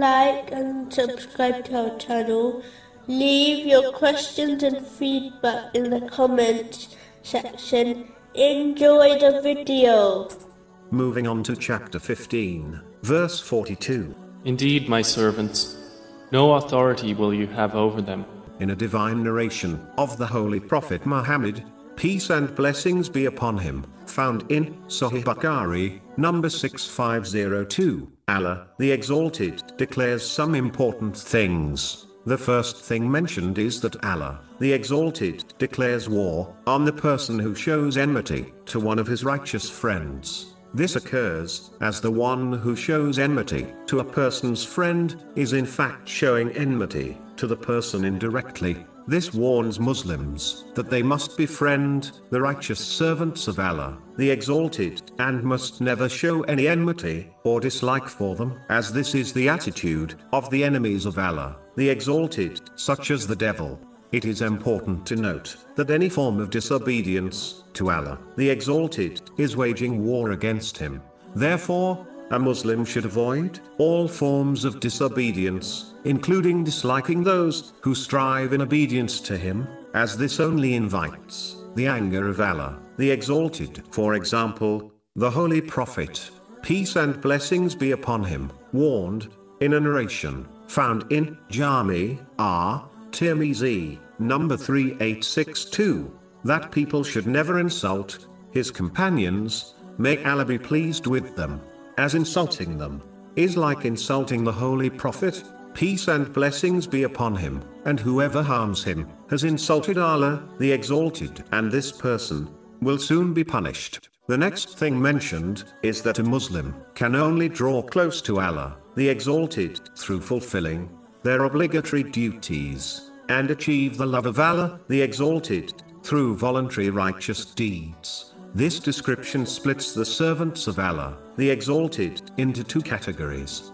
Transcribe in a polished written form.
like and subscribe to our channel. Leave your questions and feedback in the comments section. Enjoy the video. Moving on to chapter 15, verse 42. Indeed, my servants, no authority will you have over them. In a divine narration of the Holy Prophet Muhammad, peace and blessings be upon him, found in Sahih Bukhari, number 6502, Allah, the Exalted, declares some important things. The first thing mentioned is that Allah, the Exalted, declares war on the person who shows enmity to one of his righteous friends. This occurs, as the one who shows enmity to a person's friend is in fact showing enmity to the person indirectly. This warns Muslims that they must befriend the righteous servants of Allah, the Exalted, and must never show any enmity or dislike for them, as this is the attitude of the enemies of Allah, the Exalted, such as the devil. It is important to note that any form of disobedience to Allah, the Exalted, is waging war against him. Therefore, a Muslim should avoid all forms of disobedience, including disliking those who strive in obedience to him, as this only invites the anger of Allah, the Exalted. For example, the Holy Prophet, peace and blessings be upon him, warned, in a narration found in Jami R. Tirmizi, number 3862, that people should never insult his companions, may Allah be pleased with them, as insulting them is like insulting the Holy Prophet, peace and blessings be upon him, and whoever harms him has insulted Allah, the Exalted, and this person will soon be punished. The next thing mentioned is that a Muslim can only draw close to Allah, the Exalted, through fulfilling their obligatory duties, and achieve the love of Allah, the Exalted, through voluntary righteous deeds. This description splits the servants of Allah, the Exalted, into two categories.